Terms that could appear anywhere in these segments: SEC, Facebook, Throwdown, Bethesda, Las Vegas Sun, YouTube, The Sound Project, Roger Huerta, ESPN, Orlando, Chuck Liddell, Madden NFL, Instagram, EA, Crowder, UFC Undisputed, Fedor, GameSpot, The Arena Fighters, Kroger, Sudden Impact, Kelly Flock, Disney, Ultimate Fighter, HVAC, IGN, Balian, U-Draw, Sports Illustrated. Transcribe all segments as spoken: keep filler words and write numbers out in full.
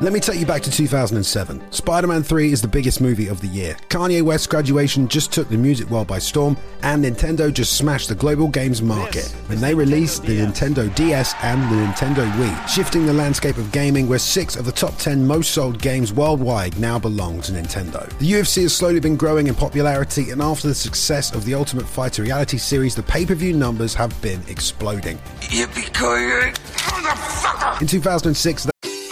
Let me take you back to two thousand seven. Spider-Man three is the biggest movie of the year. Kanye West's graduation just took the music world by storm, and Nintendo just smashed the global games market when they released the Nintendo D S and the Nintendo Wii, shifting the landscape of gaming where six of the top ten most sold games worldwide now belong to Nintendo. The U F C has slowly been growing in popularity, and after the success of the Ultimate Fighter reality series, the pay-per-view numbers have been exploding. Yippee-ki-yay, motherfucker! In two thousand six,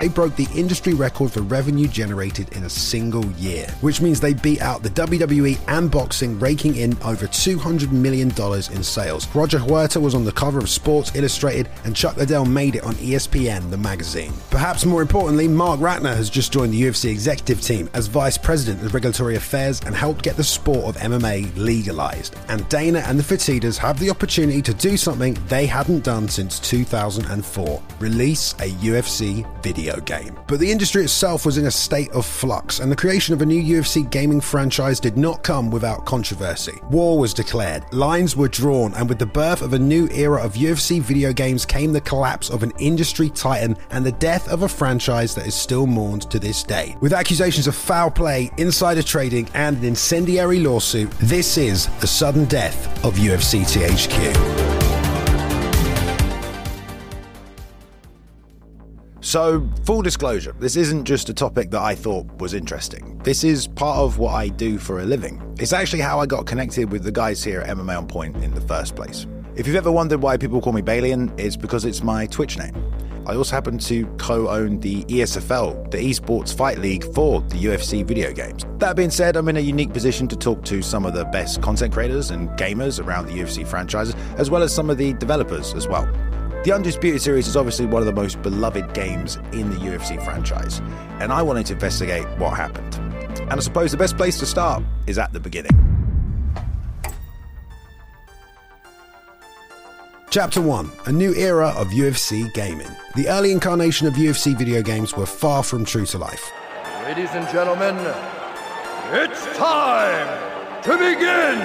They broke the industry record for revenue generated in a single year, which means they beat out the W W E and boxing, raking in over two hundred million dollars in sales. Roger Huerta was on the cover of Sports Illustrated, and Chuck Liddell made it on E S P N, the magazine. Perhaps more importantly, Mark Ratner has just joined the U F C executive team as vice president of regulatory affairs and helped get the sport of M M A legalized. And Dana and the Fertittas have the opportunity to do something they hadn't done since two thousand four, release a U F C video game. But the industry itself was in a state of flux, and the creation of a new U F C gaming franchise did not come without controversy. War was declared, lines were drawn, and with the birth of a new era of U F C video games came the collapse of an industry titan and the death of a franchise that is still mourned to this day. With accusations of foul play, insider trading, and an incendiary lawsuit, this is the sudden death of U F C T H Q. So, full disclosure, this isn't just a topic that I thought was interesting. This is part of what I do for a living. It's actually how I got connected with the guys here at M M A On Point in the first place. If you've ever wondered why people call me Balian, it's because it's my Twitch name. I also happen to co-own the E S F L, the esports fight league for the U F C video games. That being said, I'm in a unique position to talk to some of the best content creators and gamers around the U F C franchise, as well as some of the developers as well. The Undisputed series is obviously one of the most beloved games in the U F C franchise, and I wanted to investigate what happened. And I suppose the best place to start is at the beginning. Chapter one, a new era of U F C gaming. The early incarnation of U F C video games were far from true to life. Ladies and gentlemen, it's time! To begin!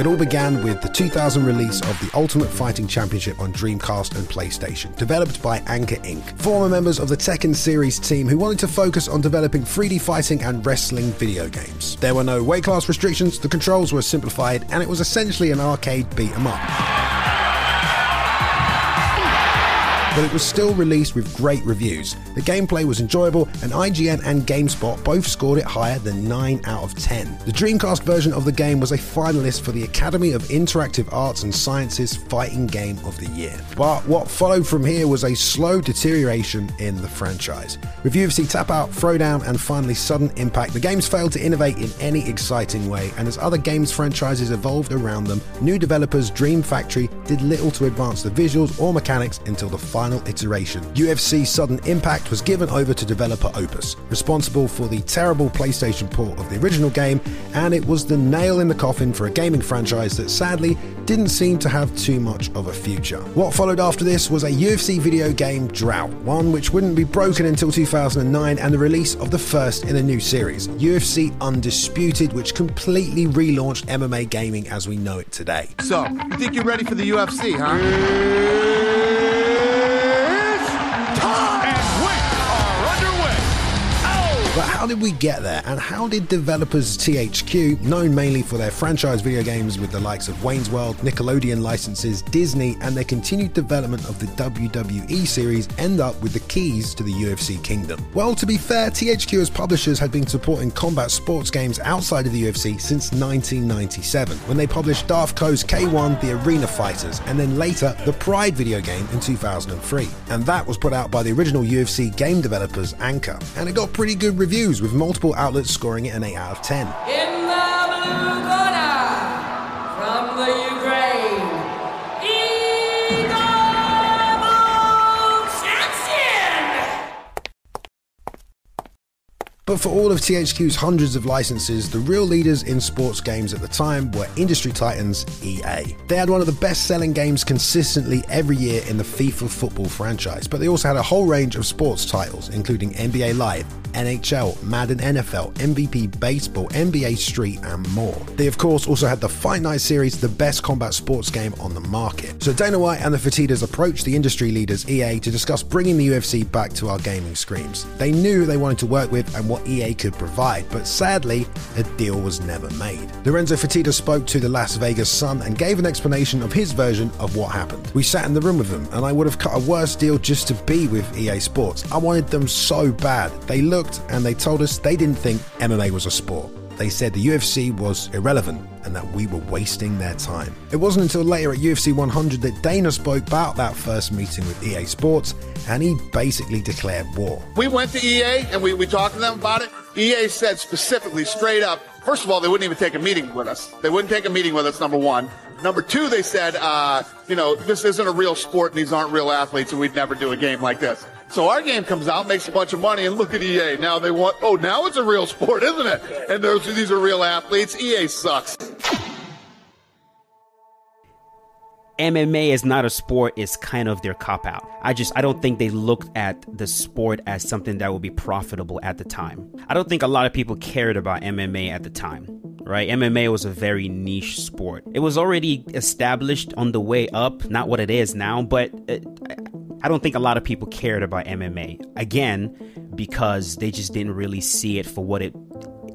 It all began with the two thousand release of the Ultimate Fighting Championship on Dreamcast and PlayStation, developed by Anchor Incorporated, former members of the Tekken series team who wanted to focus on developing three D fighting and wrestling video games. There were no weight class restrictions, the controls were simplified, and it was essentially an arcade beat-em-up. But it was still released with great reviews. The gameplay was enjoyable, and I G N and GameSpot both scored it higher than nine out of ten. The Dreamcast version of the game was a finalist for the Academy of Interactive Arts and Sciences Fighting Game of the Year. But what followed from here was a slow deterioration in the franchise. With U F C Tap Out, Throwdown, and finally Sudden Impact, the games failed to innovate in any exciting way, and as other games franchises evolved around them, new developers Dream Factory did little to advance the visuals or mechanics until the final Final iteration. U F C Sudden Impact was given over to developer Opus, responsible for the terrible PlayStation port of the original game, and it was the nail in the coffin for a gaming franchise that sadly didn't seem to have too much of a future. What followed after this was a U F C video game drought, one which wouldn't be broken until two thousand nine and the release of the first in a new series, U F C Undisputed, which completely relaunched M M A gaming as we know it today. So, you think you're ready for the U F C, huh? But how did we get there, and how did developers T H Q, known mainly for their franchise video games with the likes of Wayne's World, Nickelodeon licenses, Disney, and their continued development of the W W E series, end up with the keys to the U F C kingdom? Well, to be fair, T H Q as publishers had been supporting combat sports games outside of the U F C since nineteen ninety-seven, when they published Daft Co's K one, The Arena Fighters, and then later the Pride video game in two thousand three. And that was put out by the original U F C game developers Anchor, and it got pretty good reviews, with multiple outlets scoring it an eight out of ten. In the blue corner, from the Ukraine, Igor Jackson! But for all of T H Q's hundreds of licenses, the real leaders in sports games at the time were industry titans E A. They had one of the best-selling games consistently every year in the FIFA football franchise, but they also had a whole range of sports titles, including N B A Live, N H L, Madden N F L, M V P Baseball, N B A Street, and more. They, of course, also had the Fight Night series, the best combat sports game on the market. So Dana White and the Fertittas approached the industry leaders E A to discuss bringing the U F C back to our gaming screens. They knew who they wanted to work with and what E A could provide, but sadly, a deal was never made. Lorenzo Fertitta spoke to the Las Vegas Sun and gave an explanation of his version of what happened. We sat in the room with them, and I would have cut a worse deal just to be with E A Sports. I wanted them so bad. They looked and they told us they didn't think M M A was a sport. They said the U F C was irrelevant and that we were wasting their time. It wasn't until later at U F C one hundred that Dana spoke about that first meeting with E A Sports, and he basically declared war. We went to E A and we, we talked to them about it. E A said specifically, straight up, first of all, they wouldn't even take a meeting with us. They wouldn't take a meeting with us, number one. Number two, they said, uh, you know, this isn't a real sport and these aren't real athletes and we'd never do a game like this. So our game comes out, makes a bunch of money, and look at E A. Now they want, oh, now it's a real sport, isn't it? And those, these are real athletes. E A sucks. M M A is not a sport, it's kind of their cop-out. I just, I don't think they looked at the sport as something that would be profitable at the time. I don't think a lot of people cared about M M A at the time, right? M M A was a very niche sport. It was already established on the way up, not what it is now, but it, I don't think a lot of people cared about M M A. Again, because they just didn't really see it for what it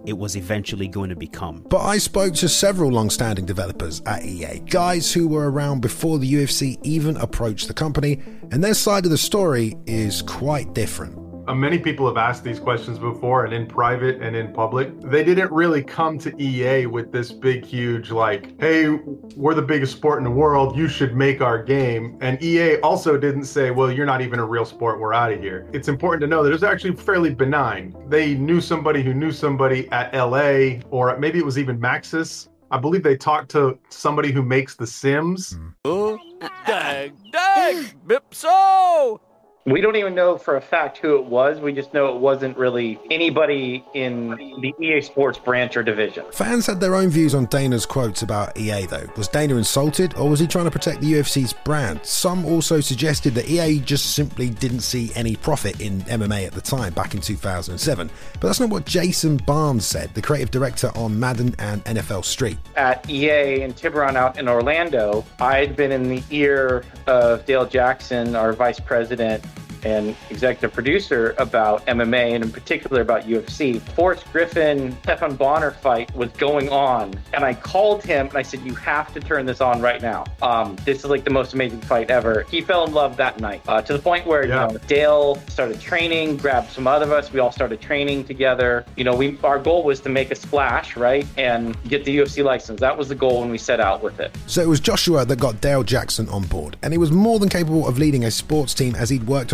it was eventually going to become. But I spoke to several long-standing developers at E A, guys who were around before the U F C even approached the company, and their side of the story is quite different. Many people have asked these questions before, and in private and in public. They didn't really come to E A with this big, huge, like, hey, we're the biggest sport in the world, you should make our game. And E A also didn't say, well, you're not even a real sport, we're out of here. It's important to know that it was actually fairly benign. They knew somebody who knew somebody at L A, or maybe it was even Maxis. I believe they talked to somebody who makes The Sims. Mm. Oh, dang, dang, Bipso! We don't even know for a fact who it was. We just know it wasn't really anybody in the E A Sports branch or division. Fans had their own views on Dana's quotes about E A, though. Was Dana insulted, or was he trying to protect the U F C's brand? Some also suggested that E A just simply didn't see any profit in M M A at the time, back in two thousand seven. But that's not what Jason Barnes said, the creative director on Madden and N F L Street. At E A and Tiburon out in Orlando, I had been in the ear of Dale Jackson, our vice president and executive producer, about M M A, and in particular about U F C. Forrest Griffin, Stefan Bonner fight was going on, and I called him and I said, you have to turn this on right now. Um, this is like the most amazing fight ever. He fell in love that night, uh, to the point where yeah. you know, Dale started training, grabbed some other of us, we all started training together. You know, we our goal was to make a splash, right, and get the U F C license. That was the goal when we set out with it. So it was Joshua that got Dale Jackson on board, and he was more than capable of leading a sports team, as he'd worked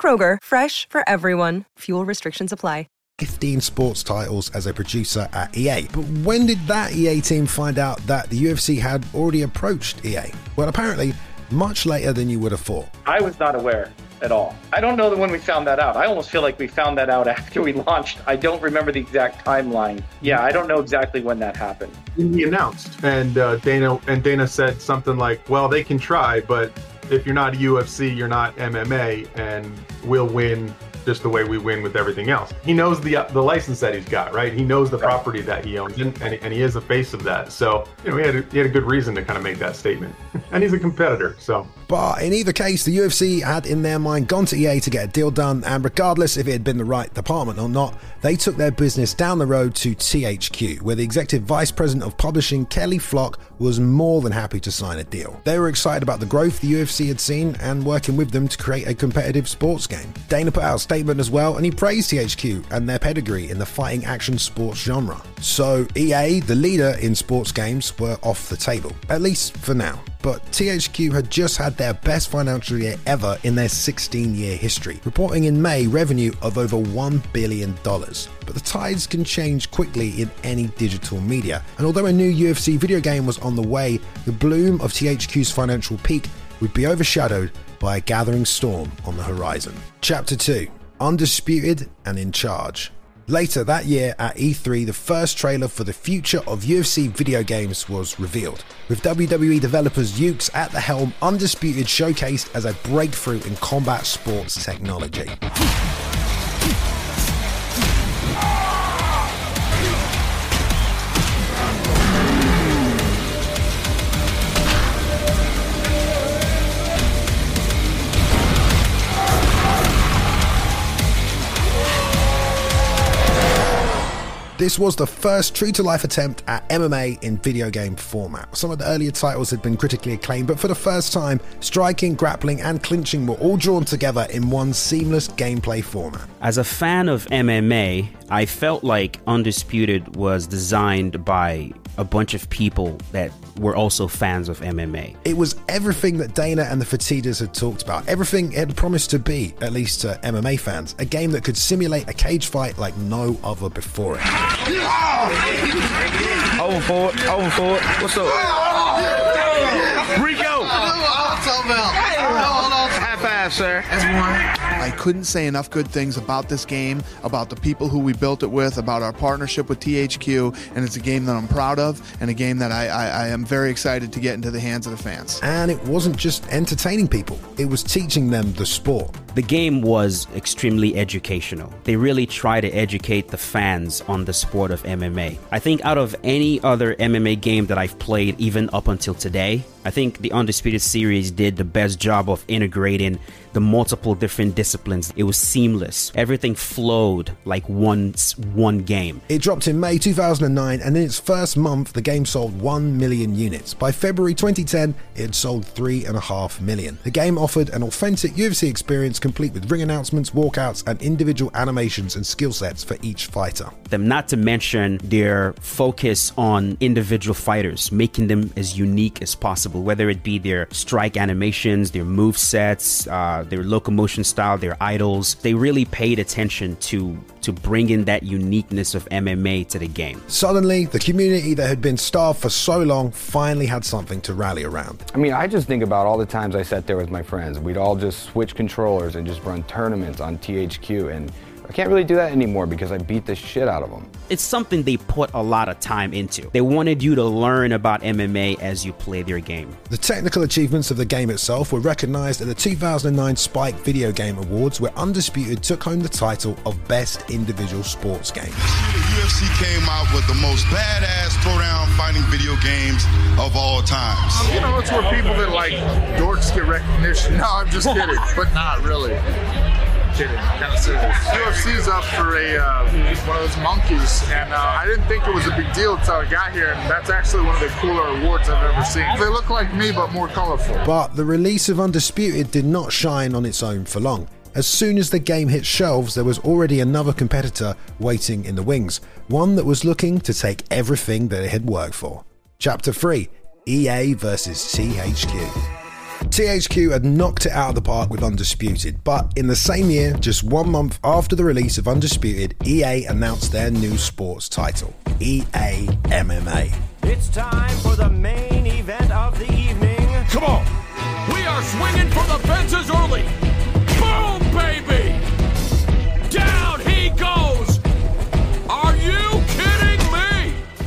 Kroger, fresh for everyone. Fuel restrictions apply. fifteen sports titles as a producer at E A. But when did that E A team find out that the U F C had already approached E A? Well, apparently, much later than you would have thought. I was not aware at all. I don't know when we found that out. I almost feel like we found that out after we launched. I don't remember the exact timeline. Yeah, I don't know exactly when that happened. He announced, and uh, Dana and Dana said something like, well, they can try, but if you're not U F C, you're not M M A, and we'll win just the way we win with everything else. He knows the the license that he's got, right? He knows the property that he owns, and, and he is the face of that. So, you know, he had, a, he had a good reason to kind of make that statement. And he's a competitor, so. But in either case, the U F C had in their mind gone to E A to get a deal done, and regardless if it had been the right department or not, they took their business down the road to T H Q, where the executive vice president of publishing, Kelly Flock, was more than happy to sign a deal. They were excited about the growth the U F C had seen and working with them to create a competitive sports game. Dana put out statement as well, and he praised T H Q and their pedigree in the fighting action sports genre. So E A, the leader in sports games, were off the table, at least for now. But T H Q had just had their best financial year ever in their sixteen-year history, reporting in May revenue of over one billion dollars. But the tides can change quickly in any digital media, and although a new U F C video game was on the way, the bloom of T H Q's financial peak would be overshadowed by a gathering storm on the horizon. Chapter two, Undisputed and In Charge. Later that year at E three, the first trailer for the future of U F C video games was revealed, with W W E developers Yuke's at the helm. Undisputed showcased as a breakthrough in combat sports technology. This was the first true-to-life attempt at M M A in video game format. Some of the earlier titles had been critically acclaimed, but for the first time, striking, grappling, and clinching were all drawn together in one seamless gameplay format. As a fan of M M A, I felt like Undisputed was designed by a bunch of people that were also fans of M M A. It was everything that Dana and the Fertittas had talked about, everything it had promised to be, at least to M M A fans, a game that could simulate a cage fight like no other before it. Over for it, over for it, what's up? Rico! High five, sir. That's one. I couldn't say enough good things about this game, about the people who we built it with, about our partnership with T H Q, and it's a game that I'm proud of, and a game that I, I, I am very excited to get into the hands of the fans. And it wasn't just entertaining people, it was teaching them the sport. The game was extremely educational. They really try to educate the fans on the sport of M M A. I think out of any other M M A game that I've played, even up until today, I think the Undisputed series did the best job of integrating the multiple different disciplines. It was seamless. Everything flowed like one, one game. It dropped in May two thousand nine, and in its first month, the game sold one million units. By February twenty ten, it had sold three point five million. The game offered an authentic U F C experience complete with ring announcements, walkouts, and individual animations and skill sets for each fighter. Them not to mention their focus on individual fighters, making them as unique as possible, whether it be their strike animations, their move sets, uh, their locomotion style, their idols. They really paid attention to, to bringing that uniqueness of M M A to the game. Suddenly, the community that had been starved for so long finally had something to rally around. I mean, I just think about all the times I sat there with my friends. We'd all just switch controllers and just run tournaments on T H Q, and I can't really do that anymore because I beat the shit out of them. It's something they put a lot of time into. They wanted you to learn about M M A as you play their game. The technical achievements of the game itself were recognized at the two thousand nine Spike Video Game Awards, where Undisputed took home the title of Best Individual Sports Game. This year, the U F C came out with the most badass throwdown fighting video games of all times. You know, it's where people that like dorks get recognition. No, I'm just kidding, but not really. Kidding, kind of serious. U F C's up for a uh, one of those monkeys, and uh, I didn't think it was a big deal until I got here, and that's actually one of the cooler awards I've ever seen. They look like me, but more colorful. But the release of Undisputed did not shine on its own for long. As soon as the game hit shelves, there was already another competitor waiting in the wings, one that was looking to take everything that it had worked for. Chapter three, E A versus T H Q. T H Q had knocked it out of the park with Undisputed, but in the same year, just one month after the release of Undisputed, E A announced their new sports title, E A M M A. It's time for the main event of the evening. Come on, we are swinging for the fences early. Boom, baby! Down he goes! Are you kidding?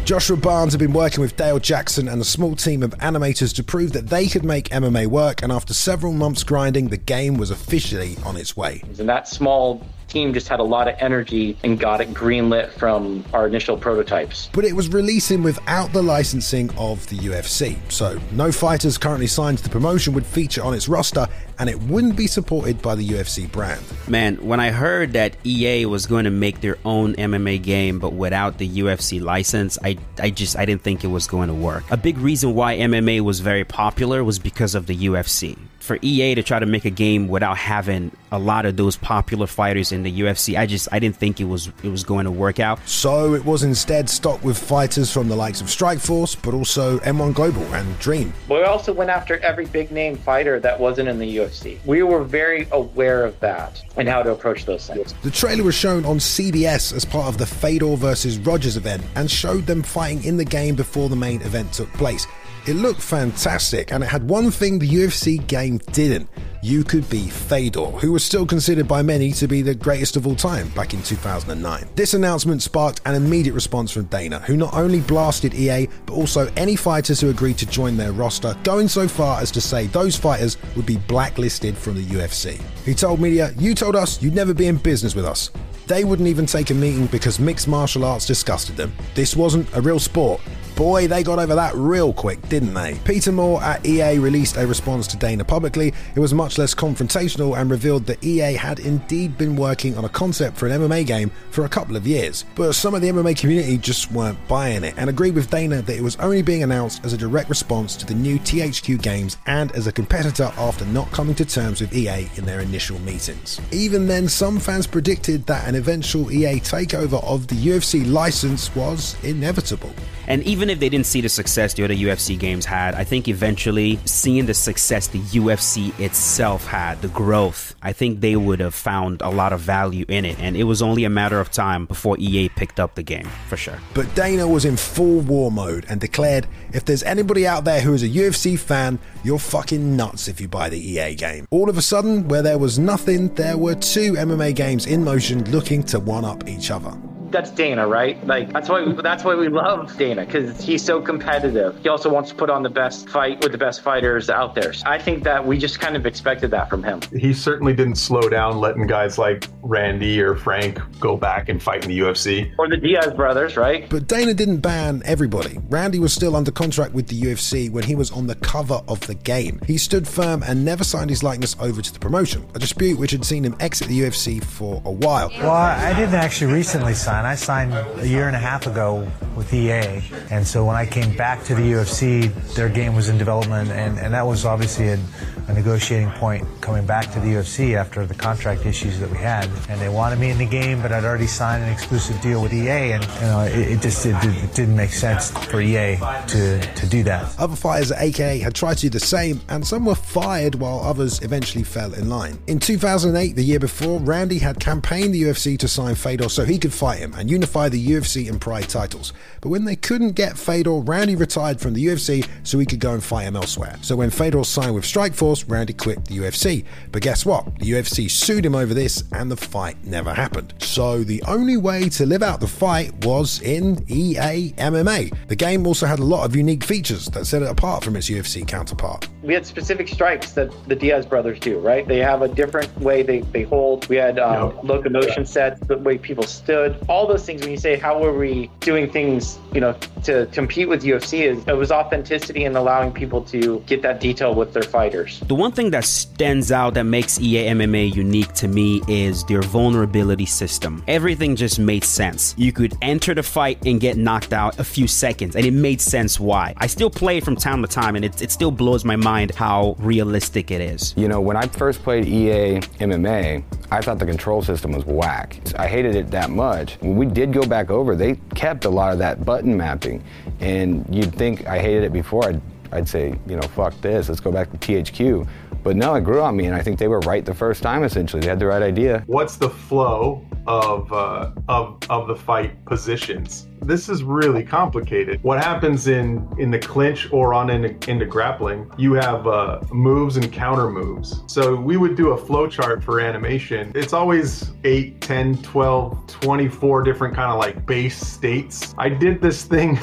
Joshua Barnes had been working with Dale Jackson and a small team of animators to prove that they could make M M A work, and after several months grinding, the game was officially on its way. And that small team just had a lot of energy and got it greenlit from our initial prototypes. But it was releasing without the licensing of the U F C, so no fighters currently signed to the promotion would feature on its roster, and it wouldn't be supported by the U F C brand. Man, when I heard that E A was going to make their own M M A game but without the U F C license, I, I just I didn't think it was going to work. A big reason why M M A was very popular was because of the U F C. for E A to try to make a game without having a lot of those popular fighters in the U F C, I just I didn't think it was it was going to work out. So it was instead stocked with fighters from the likes of Strikeforce, but also M one Global and Dream. We also went after every big name fighter that wasn't in the U F C. We were very aware of that and how to approach those things. The trailer was shown on C B S as part of the Fedor versus Rogers event and showed them fighting in the game before the main event took place. It looked fantastic, and it had one thing the U F C game didn't. You could be Fedor, who was still considered by many to be the greatest of all time back in two thousand nine. This announcement sparked an immediate response from Dana, who not only blasted E A, but also any fighters who agreed to join their roster, going so far as to say those fighters would be blacklisted from the U F C. He told media, "You told us you'd never be in business with us." They wouldn't even take a meeting because mixed martial arts disgusted them. This wasn't a real sport. Boy, they got over that real quick, didn't they? Peter Moore at E A released a response to Dana publicly. It was much less confrontational and revealed that E A had indeed been working on a concept for an M M A game for a couple of years. But some of the M M A community just weren't buying it and agreed with Dana that it was only being announced as a direct response to the new T H Q games and as a competitor after not coming to terms with E A in their initial meetings. Even then, some fans predicted that an eventual E A takeover of the U F C license was inevitable. And even Even if they didn't see the success the other U F C games had, I think eventually seeing the success the U F C itself had, the growth, I think they would have found a lot of value in it. And it was only a matter of time before E A picked up the game, for sure. But Dana was in full war mode and declared, if there's anybody out there who is a U F C fan, you're fucking nuts if you buy the E A game. All of a sudden, where there was nothing, there were two M M A games in motion looking to one-up each other. That's Dana, right? Like, that's why that's why we love Dana, because he's so competitive. He also wants to put on the best fight with the best fighters out there. So I think that we just kind of expected that from him. He certainly didn't slow down letting guys like Randy or Frank go back and fight in the U F C. Or the Diaz brothers, right? But Dana didn't ban everybody. Randy was still under contract with the U F C when he was on the cover of the game. He stood firm and never signed his likeness over to the promotion, a dispute which had seen him exit the U F C for a while. Well, I didn't actually recently sign. I signed a year and a half ago with E A, and so when I came back to the U F C, their game was in development, and, and that was obviously a, a negotiating point coming back to the U F C after the contract issues that we had. And they wanted me in the game, but I'd already signed an exclusive deal with E A, and you know, it, it just it, it didn't make sense for E A to, to do that. Other fighters at A K A had tried to do the same, and some were fired while others eventually fell in line. In two thousand eight, the year before, Randy had campaigned the U F C to sign Fedor so he could fight him and unify the U F C and Pride titles. But when they couldn't get Fedor, Randy retired from the U F C so he could go and fight him elsewhere. So when Fedor signed with Strikeforce, Randy quit the U F C. But guess what? The U F C sued him over this and the fight never happened. So the only way to live out the fight was in E A M M A. The game also had a lot of unique features that set it apart from its U F C counterpart. We had specific strikes that the Diaz brothers do, right? They have a different way they, they hold. We had um, no. locomotion sets, the way people stood. All those things, when you say, how were we doing things, you know, to compete with U F C, is it was authenticity and allowing people to get that detail with their fighters. The one thing that stands out that makes E A M M A unique to me is their vulnerability system. Everything just made sense. You could enter the fight and get knocked out a few seconds, and it made sense why. I still play it from time to time, and it, it still blows my mind how realistic it is. You know, when I first played E A M M A, I thought the control system was whack. I hated it that much. When we did go back over, they kept a lot of that button mapping, and you'd think I hated it before. I'd, I'd say, you know, fuck this, let's go back to T H Q. But no, it grew on me, and I think they were right the first time, essentially. They had the right idea. What's the flow of uh, of of the fight positions? This is really complicated. What happens in, in the clinch or on into, into grappling, you have uh, moves and counter moves. So we would do a flow chart for animation. It's always eight, ten, twelve, twenty-four different kind of like base states. I did this thing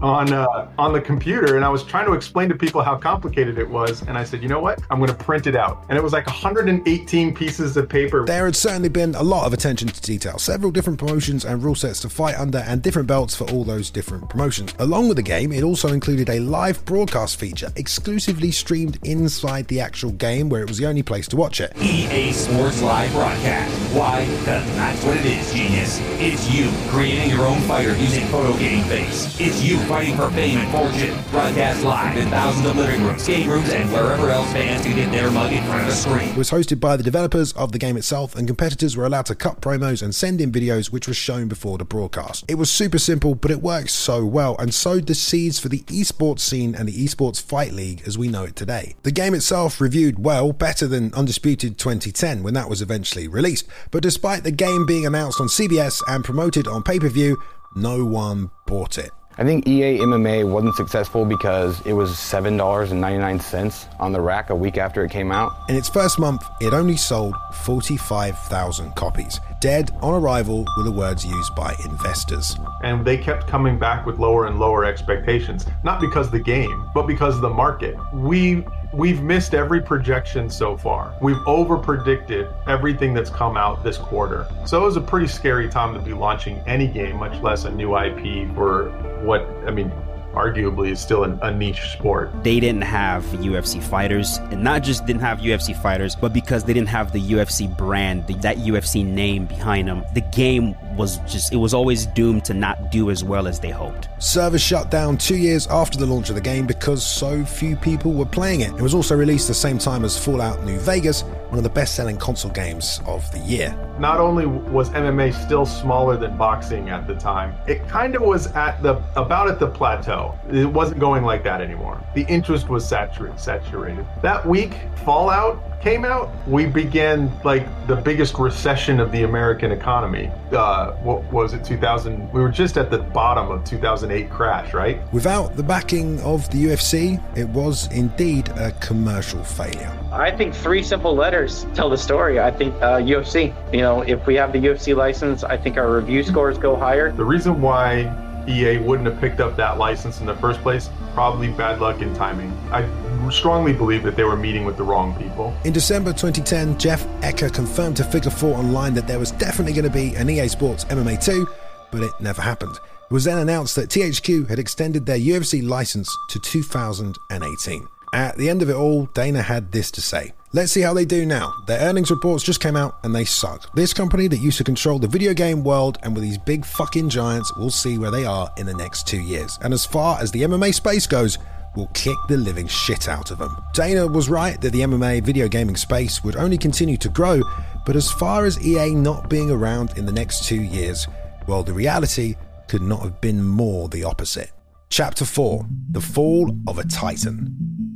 on uh, on the computer, and I was trying to explain to people how complicated it was. And I said, you know what? I'm going to print it out. And it was like one hundred eighteen pieces of paper. There had certainly been a lot of attention to detail, several different promotions and rule sets to fight under, and different belts for all those different promotions. Along with the game, it also included a live broadcast feature exclusively streamed inside the actual game, where it was the only place to watch it. E A Sports Live Broadcast. Why? Because that's what it is, genius. It's you creating your own fighter using photo game face. It's you fighting for fame and fortune. Broadcast live in thousands of living rooms, game rooms, and wherever else fans can get their mug in front of a screen. It was hosted by the developers of the game itself, and competitors were allowed to cut promos and send in videos which were shown before the broadcast. It was super simple, but it worked so well and sowed the seeds for the esports scene and the esports fight league as we know it today. The game itself reviewed well, better than Undisputed twenty ten when that was eventually released, but despite the game being announced on C B S and promoted on pay-per-view, no one bought it. I think E A M M A wasn't successful because it was seven dollars and ninety-nine cents on the rack a week after it came out. In its first month, it only sold forty-five thousand copies, dead on arrival were the words used by investors. And they kept coming back with lower and lower expectations, not because of the game, but because of the market. We... We've missed every projection so far. We've over-predicted everything that's come out this quarter. So it was a pretty scary time to be launching any game, much less a new I P for what, I mean, arguably is still an, a niche sport. They didn't have U F C fighters, and not just didn't have U F C fighters, but because they didn't have the U F C brand, the, that U F C name behind them, the game was just, it was always doomed to not do as well as they hoped. Servers shut down two years after the launch of the game because so few people were playing it. It was also released the same time as Fallout New Vegas, one of the best-selling console games of the year. Not only was M M A still smaller than boxing at the time, it kind of was at the about at the plateau. It wasn't going like that anymore. The interest was saturated. saturated. That week, Fallout came out. We began like the biggest recession of the American economy. Uh, what was it, two thousand? We were just at the bottom of two thousand eight crash, right? Without the backing of the U F C, it was indeed a commercial failure. I think three simple letters tell the story. I think uh, U F C. You know, if we have the U F C license, I think our review scores go higher. The reason why E A wouldn't have picked up that license in the first place, probably bad luck and timing. I strongly believe that they were meeting with the wrong people. In December twenty ten, Jeff Ecker confirmed to Figure four Online that there was definitely going to be an E A Sports M M A two, but it never happened. It was then announced that T H Q had extended their U F C license to two thousand eighteen. At the end of it all, Dana had this to say. Let's see how they do now. Their earnings reports just came out and they suck. This company that used to control the video game world and with these big fucking giants, we'll see where they are in the next two years. And as far as the M M A space goes, we'll kick the living shit out of them. Dana was right that the M M A video gaming space would only continue to grow, but as far as E A not being around in the next two years, well, the reality could not have been more the opposite. Chapter four, The Fall of a Titan.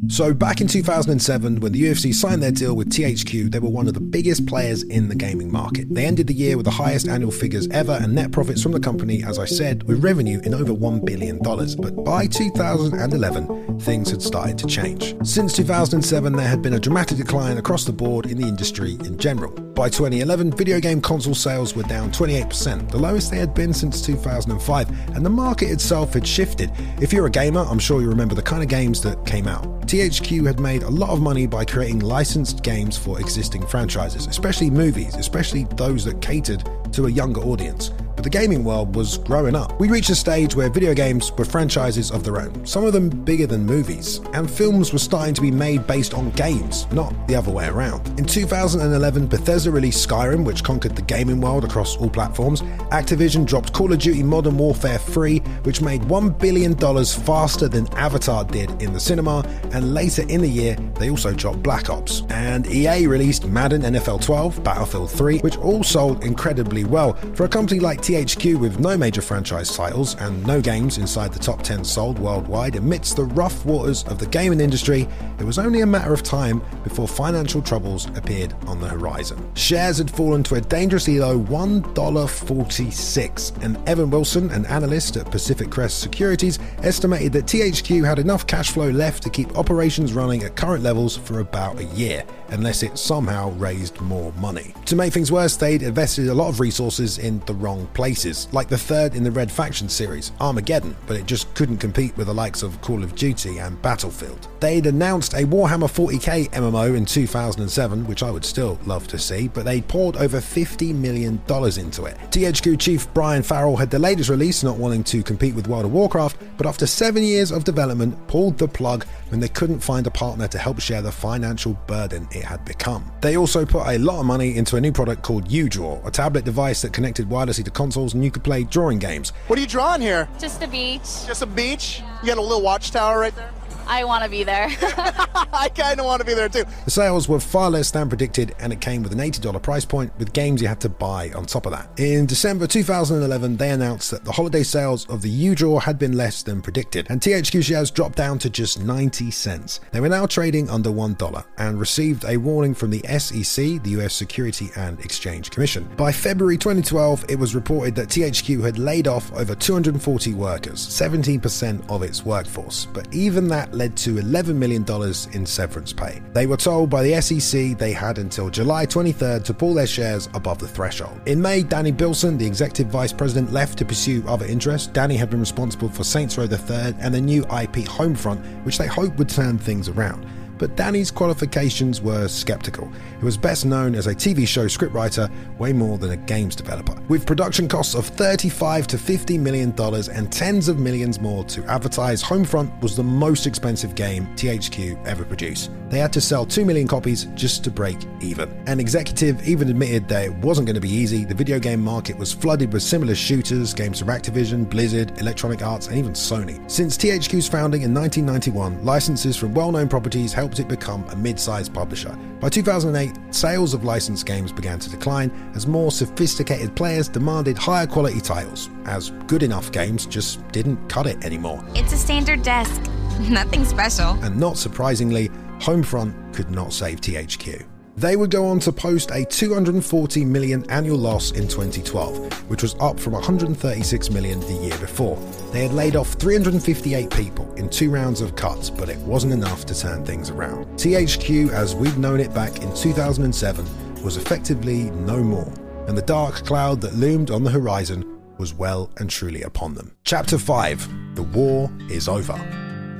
So back in two thousand seven, when the U F C signed their deal with T H Q, they were one of the biggest players in the gaming market. They ended the year with the highest annual figures ever and net profits from the company, as I said, with revenue in over one billion dollars. But by two thousand eleven, things had started to change. Since two thousand seven, there had been a dramatic decline across the board in the industry in general. By twenty eleven, video game console sales were down twenty-eight percent, the lowest they had been since two thousand five, and the market itself had shifted. If you're a gamer, I'm sure you remember the kind of games that came out. T H Q had made a lot of money by creating licensed games for existing franchises, especially movies, especially those that catered to a younger audience. But the gaming world was growing up. We reached a stage where video games were franchises of their own, some of them bigger than movies, and films were starting to be made based on games, not the other way around. In two thousand eleven, Bethesda released Skyrim, which conquered the gaming world across all platforms. Activision dropped Call of Duty Modern Warfare three, which made one billion dollars faster than Avatar did in the cinema, and later in the year, they also dropped Black Ops. And E A released Madden N F L twelve, Battlefield three, which all sold incredibly well. For a company like T H Q with no major franchise titles and no games inside the top ten sold worldwide, amidst the rough waters of the gaming industry, it was only a matter of time before financial troubles appeared on the horizon. Shares had fallen to a dangerously low one dollar forty-six, and Evan Wilson, an analyst at Pacific Crest Securities, estimated that T H Q had enough cash flow left to keep operations running at current levels for about a year, unless it somehow raised more money. To make things worse, they'd invested a lot of resources in the wrong places, like the third in the Red Faction series, Armageddon, but it just couldn't compete with the likes of Call of Duty and Battlefield. They'd announced a Warhammer forty K M M O in two thousand seven, which I would still love to see, but they poured over fifty million dollars into it. T H Q chief Brian Farrell had delayed his release, not wanting to compete with World of Warcraft, but after seven years of development, pulled the plug when they couldn't find a partner to help share the financial burden it had become. They also put a lot of money into a new product called U-Draw, a tablet device that connected wirelessly to consoles consoles and you could play drawing games. What are you drawing here? Just a beach. Just a beach? Yeah. You got a little watchtower right there? I want to be there. I kind of want to be there too. The sales were far less than predicted, and it came with an eighty dollars price point with games you had to buy on top of that. In December two thousand eleven, they announced that the holiday sales of the U-Draw had been less than predicted, and T H Q shares dropped down to just ninety cents. They were now trading under one dollar and received a warning from the S E C, the U S Security and Exchange Commission. By February twenty twelve, it was reported that T H Q had laid off over two hundred forty workers, seventeen percent of its workforce, but even that led to eleven million dollars in severance pay. They were told by the S E C they had until July twenty-third to pull their shares above the threshold. In May, Danny Bilson, the executive vice president, left to pursue other interests. Danny had been responsible for Saints Row the third and the new I P Homefront, which they hoped would turn things around. But Danny's qualifications were skeptical. He was best known as a T V show scriptwriter, way more than a games developer. With production costs of thirty-five to fifty million dollars and tens of millions more to advertise, Homefront was the most expensive game T H Q ever produced. They had to sell two million copies just to break even. An executive even admitted that it wasn't going to be easy. The video game market was flooded with similar shooters, games from Activision, Blizzard, Electronic Arts, and even Sony. Since T H Q's founding in nineteen ninety-one, licenses from well-known properties helped it become a mid-sized publisher. By two thousand eight, sales of licensed games began to decline as more sophisticated players demanded higher quality titles, as good enough games just didn't cut it anymore. It's a standard desk, nothing special. And not surprisingly, Homefront could not save T H Q. They would go on to post a two hundred forty million dollars annual loss in twenty twelve, which was up from one hundred thirty-six million dollars the year before. They had laid off three hundred fifty-eight people in two rounds of cuts, but it wasn't enough to turn things around. T H Q, as we'd known it back in two thousand seven, was effectively no more, and the dark cloud that loomed on the horizon was well and truly upon them. Chapter five: The War is Over.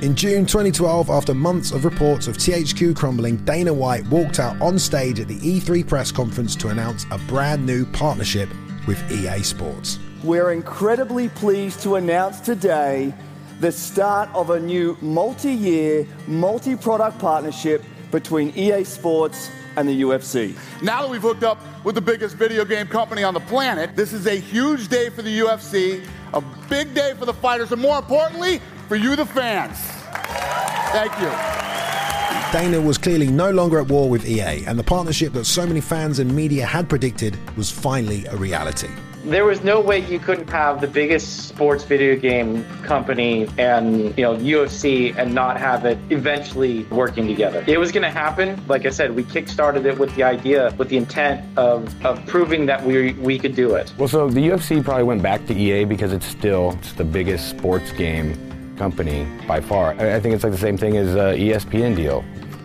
In June twenty twelve, after months of reports of T H Q crumbling, Dana White walked out on stage at the E three press conference to announce a brand new partnership with E A Sports. We're incredibly pleased to announce today the start of a new multi-year, multi-product partnership between E A Sports and the U F C. Now that we've hooked up with the biggest video game company on the planet, this is a huge day for the U F C, a big day for the fighters, and more importantly, for you, the fans. Thank you. Dana was clearly no longer at war with E A, and the partnership that so many fans and media had predicted was finally a reality. There was no way you couldn't have the biggest sports video game company and, you know, U F C and not have it eventually working together. It was going to happen. Like I said, we kickstarted it with the idea, with the intent of, of proving that we we could do it. Well, so the U F C probably went back to E A because it's still it's the biggest sports game company by far. I think it's like the same thing as uh, E S P N deal.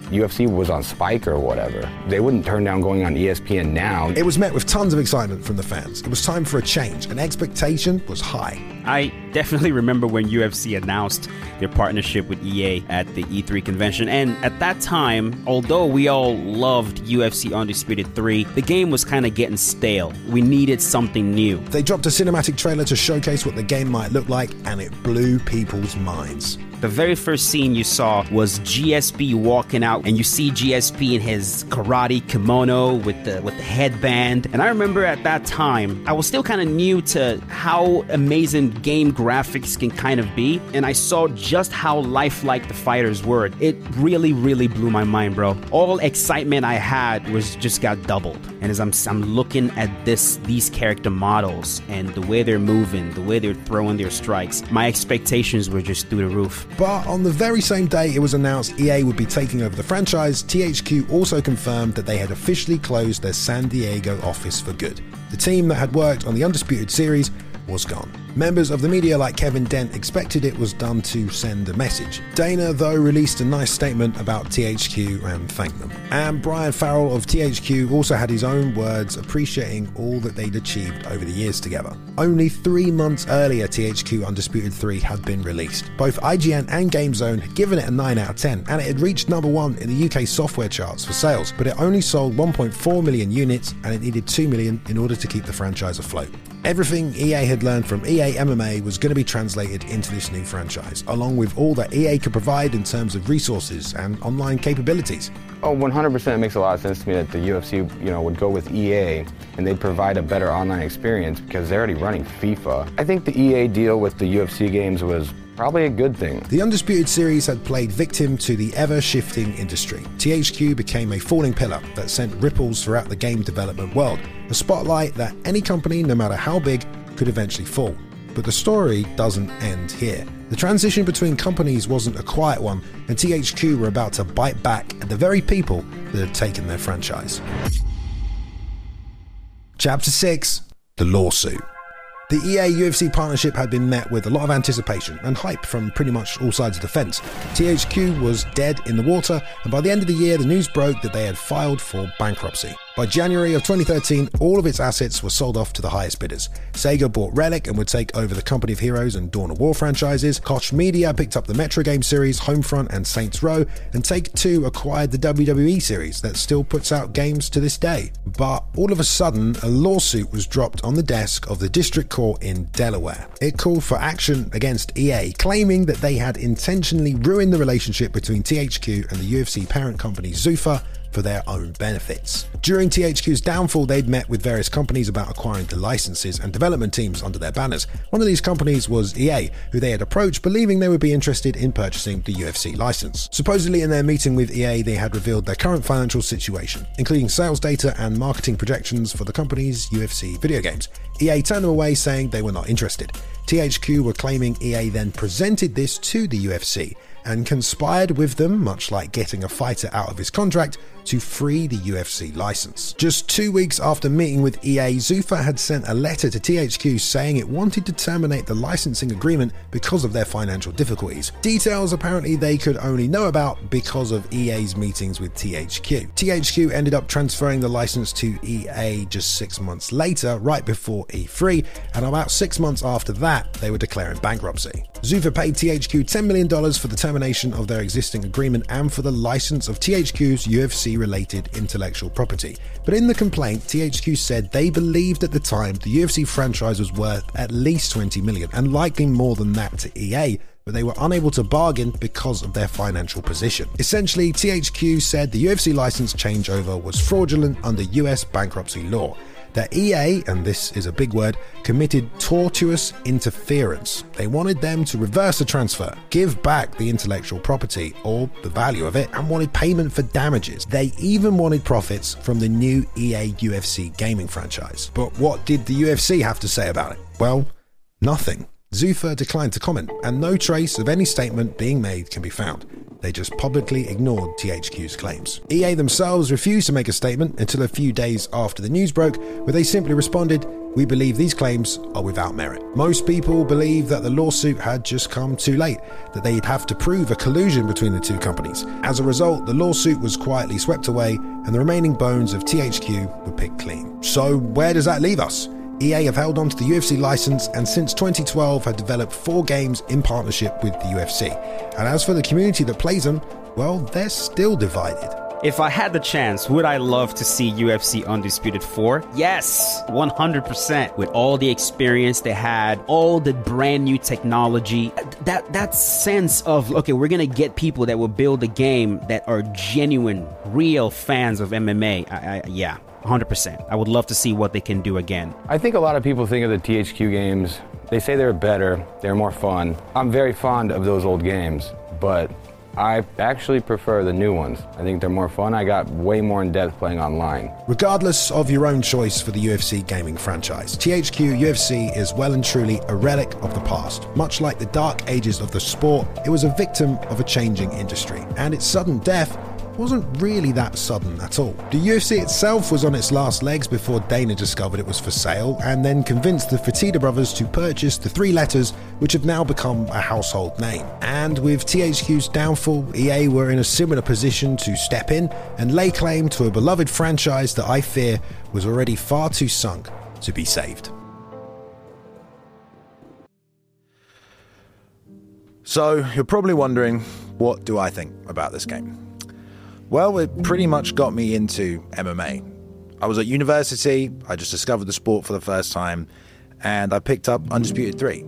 U F C was on Spike or whatever. They wouldn't turn down going on E S P N now. It was met with tons of excitement from the fans. It was time for a change, and expectation was high. I definitely remember when U F C announced their partnership with E A at the E three convention, and at that time, although we all loved U F C Undisputed three, the game was kind of getting stale. We needed something new. They dropped a cinematic trailer to showcase what the game might look like, and it blew people's minds. The very first scene you saw was G S P walking out, and you see G S P in his karate kimono with the with the headband. And I remember at that time, I was still kind of new to how amazing game graphics can kind of be, and I saw just how lifelike the fighters were. It really, really blew my mind, bro. All excitement I had was just got doubled. And as I'm I'm looking at this these character models and the way they're moving, the way they're throwing their strikes, my expectations were just through the roof. But on the very same day it was announced E A would be taking over the franchise, T H Q also confirmed that they had officially closed their San Diego office for good. The team that had worked on the Undisputed series was gone. Members of the media like Kevin Dent expected it was done to send a message. Dana, though, released a nice statement about T H Q and thanked them. And Brian Farrell of T H Q also had his own words appreciating all that they'd achieved over the years together. Only three months earlier, T H Q Undisputed three had been released. Both I G N and GameZone had given it a nine out of ten, and it had reached number one in the U K software charts for sales, but it only sold one point four million units, and it needed two million in order to keep the franchise afloat. Everything E A had learned from E A M M A was going to be translated into this new franchise, along with all that E A could provide in terms of resources and online capabilities. Oh, one hundred percent it makes a lot of sense to me that the U F C, you know, would go with E A and they'd provide a better online experience because they're already running FIFA. I think the E A deal with the U F C games was probably a good thing. The Undisputed series had played victim to the ever-shifting industry. T H Q became a falling pillar that sent ripples throughout the game development world, a spotlight that any company, no matter how big, could eventually fall. But the story doesn't end here. The transition between companies wasn't a quiet one, and T H Q were about to bite back at the very people that had taken their franchise. Chapter six, the lawsuit. The E A U F C partnership had been met with a lot of anticipation and hype from pretty much all sides of the fence. T H Q was dead in the water, and by the end of the year, the news broke that they had filed for bankruptcy. By January of twenty thirteen, all of its assets were sold off to the highest bidders. Sega bought Relic and would take over the Company of Heroes and Dawn of War franchises. Koch Media picked up the Metro game series, Homefront and Saints Row, and Take-Two acquired the W W E series that still puts out games to this day. But all of a sudden, a lawsuit was dropped on the desk of the District Court in Delaware. It called for action against E A, claiming that they had intentionally ruined the relationship between T H Q and the U F C parent company Zuffa for their own benefits. During T H Q's downfall, they'd met with various companies about acquiring the licenses and development teams under their banners. One of these companies was E A, who they had approached believing they would be interested in purchasing the U F C license. Supposedly in their meeting with E A, they had revealed their current financial situation, including sales data and marketing projections for the company's U F C video games. E A turned them away, saying they were not interested. T H Q were claiming E A then presented this to the U F C and conspired with them, much like getting a fighter out of his contract, to free the U F C license. Just two weeks after meeting with E A, Zuffa had sent a letter to T H Q saying it wanted to terminate the licensing agreement because of their financial difficulties. Details apparently they could only know about because of E A's meetings with T H Q. T H Q ended up transferring the license to E A just six months later, right before E three, and about six months after that, they were declaring bankruptcy. Zuffa paid T H Q ten million dollars for the termination of their existing agreement and for the license of T H Q's U F C-related intellectual property. But in the complaint, T H Q said they believed at the time the U F C franchise was worth at least twenty million dollars and likely more than that to E A, but they were unable to bargain because of their financial position. Essentially, T H Q said the U F C license changeover was fraudulent under U S bankruptcy law, that E A, and this is a big word, committed tortious interference. They wanted them to reverse the transfer, give back the intellectual property, or the value of it, and wanted payment for damages. They even wanted profits from the new E A U F C gaming franchise. But what did the U F C have to say about it? Well, nothing. Zuffa declined to comment, and no trace of any statement being made can be found. They just publicly ignored T H Q's claims. E A themselves refused to make a statement until a few days after the news broke, where they simply responded, "We believe these claims are without merit." Most people believe that the lawsuit had just come too late, that they'd have to prove a collusion between the two companies. As a result, the lawsuit was quietly swept away, and the remaining bones of T H Q were picked clean. So where does that leave us? E A have held on to the U F C license and since twenty twelve have developed four games in partnership with the U F C. And as for the community that plays them, well, they're still divided. If I had the chance, would I love to see U F C Undisputed four? Yes, one hundred percent. With all the experience they had, all the brand new technology, that, that sense of, okay, we're going to get people that will build a game that are genuine, real fans of M M A. I, I, yeah. one hundred percent. I would love to see what they can do again. I think a lot of people think of the T H Q games, they say they're better, they're more fun. I'm very fond of those old games, but I actually prefer the new ones. I think they're more fun. I got way more in-depth playing online. Regardless of your own choice for the U F C gaming franchise, T H Q U F C is well and truly a relic of the past. Much like the dark ages of the sport, it was a victim of a changing industry, and its sudden death wasn't really that sudden at all. The U F C itself was on its last legs before Dana discovered it was for sale and then convinced the Fertitta brothers to purchase the three letters, which have now become a household name. And with T H Q's downfall, E A were in a similar position to step in and lay claim to a beloved franchise that I fear was already far too sunk to be saved. So you're probably wondering, what do I think about this game? Well, it pretty much got me into M M A. I was at university, I just discovered the sport for the first time, and I picked up Undisputed three.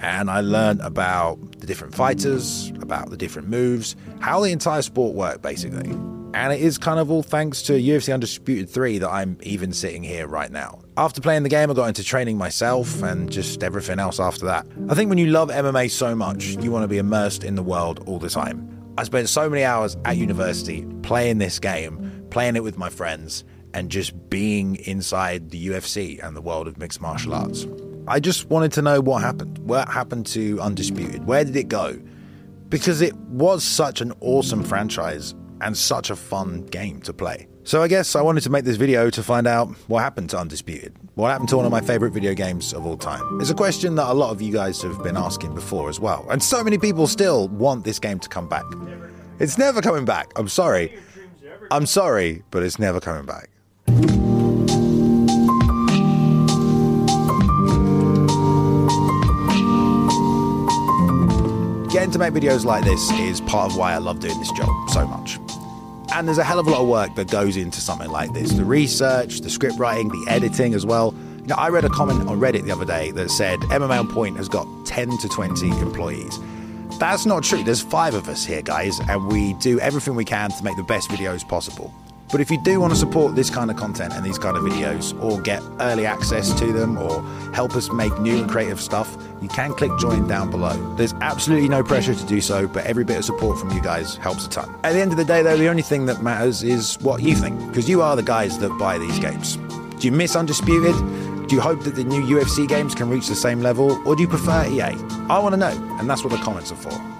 And I learned about the different fighters, about the different moves, how the entire sport worked, basically. And it is kind of all thanks to U F C Undisputed three that I'm even sitting here right now. After playing the game, I got into training myself and just everything else after that. I think when you love M M A so much, you want to be immersed in the world all the time. I spent so many hours at university playing this game, playing it with my friends, and just being inside the U F C and the world of mixed martial arts. I just wanted to know what happened. What happened to Undisputed? Where did it go? Because it was such an awesome franchise and such a fun game to play. So I guess I wanted to make this video to find out what happened to Undisputed. What happened to one of my favourite video games of all time? It's a question that a lot of you guys have been asking before as well. And so many people still want this game to come back. It's never coming back. I'm sorry. I'm sorry, but it's never coming back. Getting to make videos like this is part of why I love doing this job so much. And there's a hell of a lot of work that goes into something like this. The research, the script writing, the editing as well. You know, I read a comment on Reddit the other day that said M M A On Point has got ten to twenty employees. That's not true. There's five of us here, guys, and we do everything we can to make the best videos possible. But if you do want to support this kind of content and these kind of videos, or get early access to them, or help us make new and creative stuff, you can click join down below. There's absolutely no pressure to do so, but every bit of support from you guys helps a ton. At the end of the day, though, the only thing that matters is what you think, because you are the guys that buy these games. Do you miss Undisputed? Do you hope that the new U F C games can reach the same level, or do you prefer E A? I want to know, and that's what the comments are for.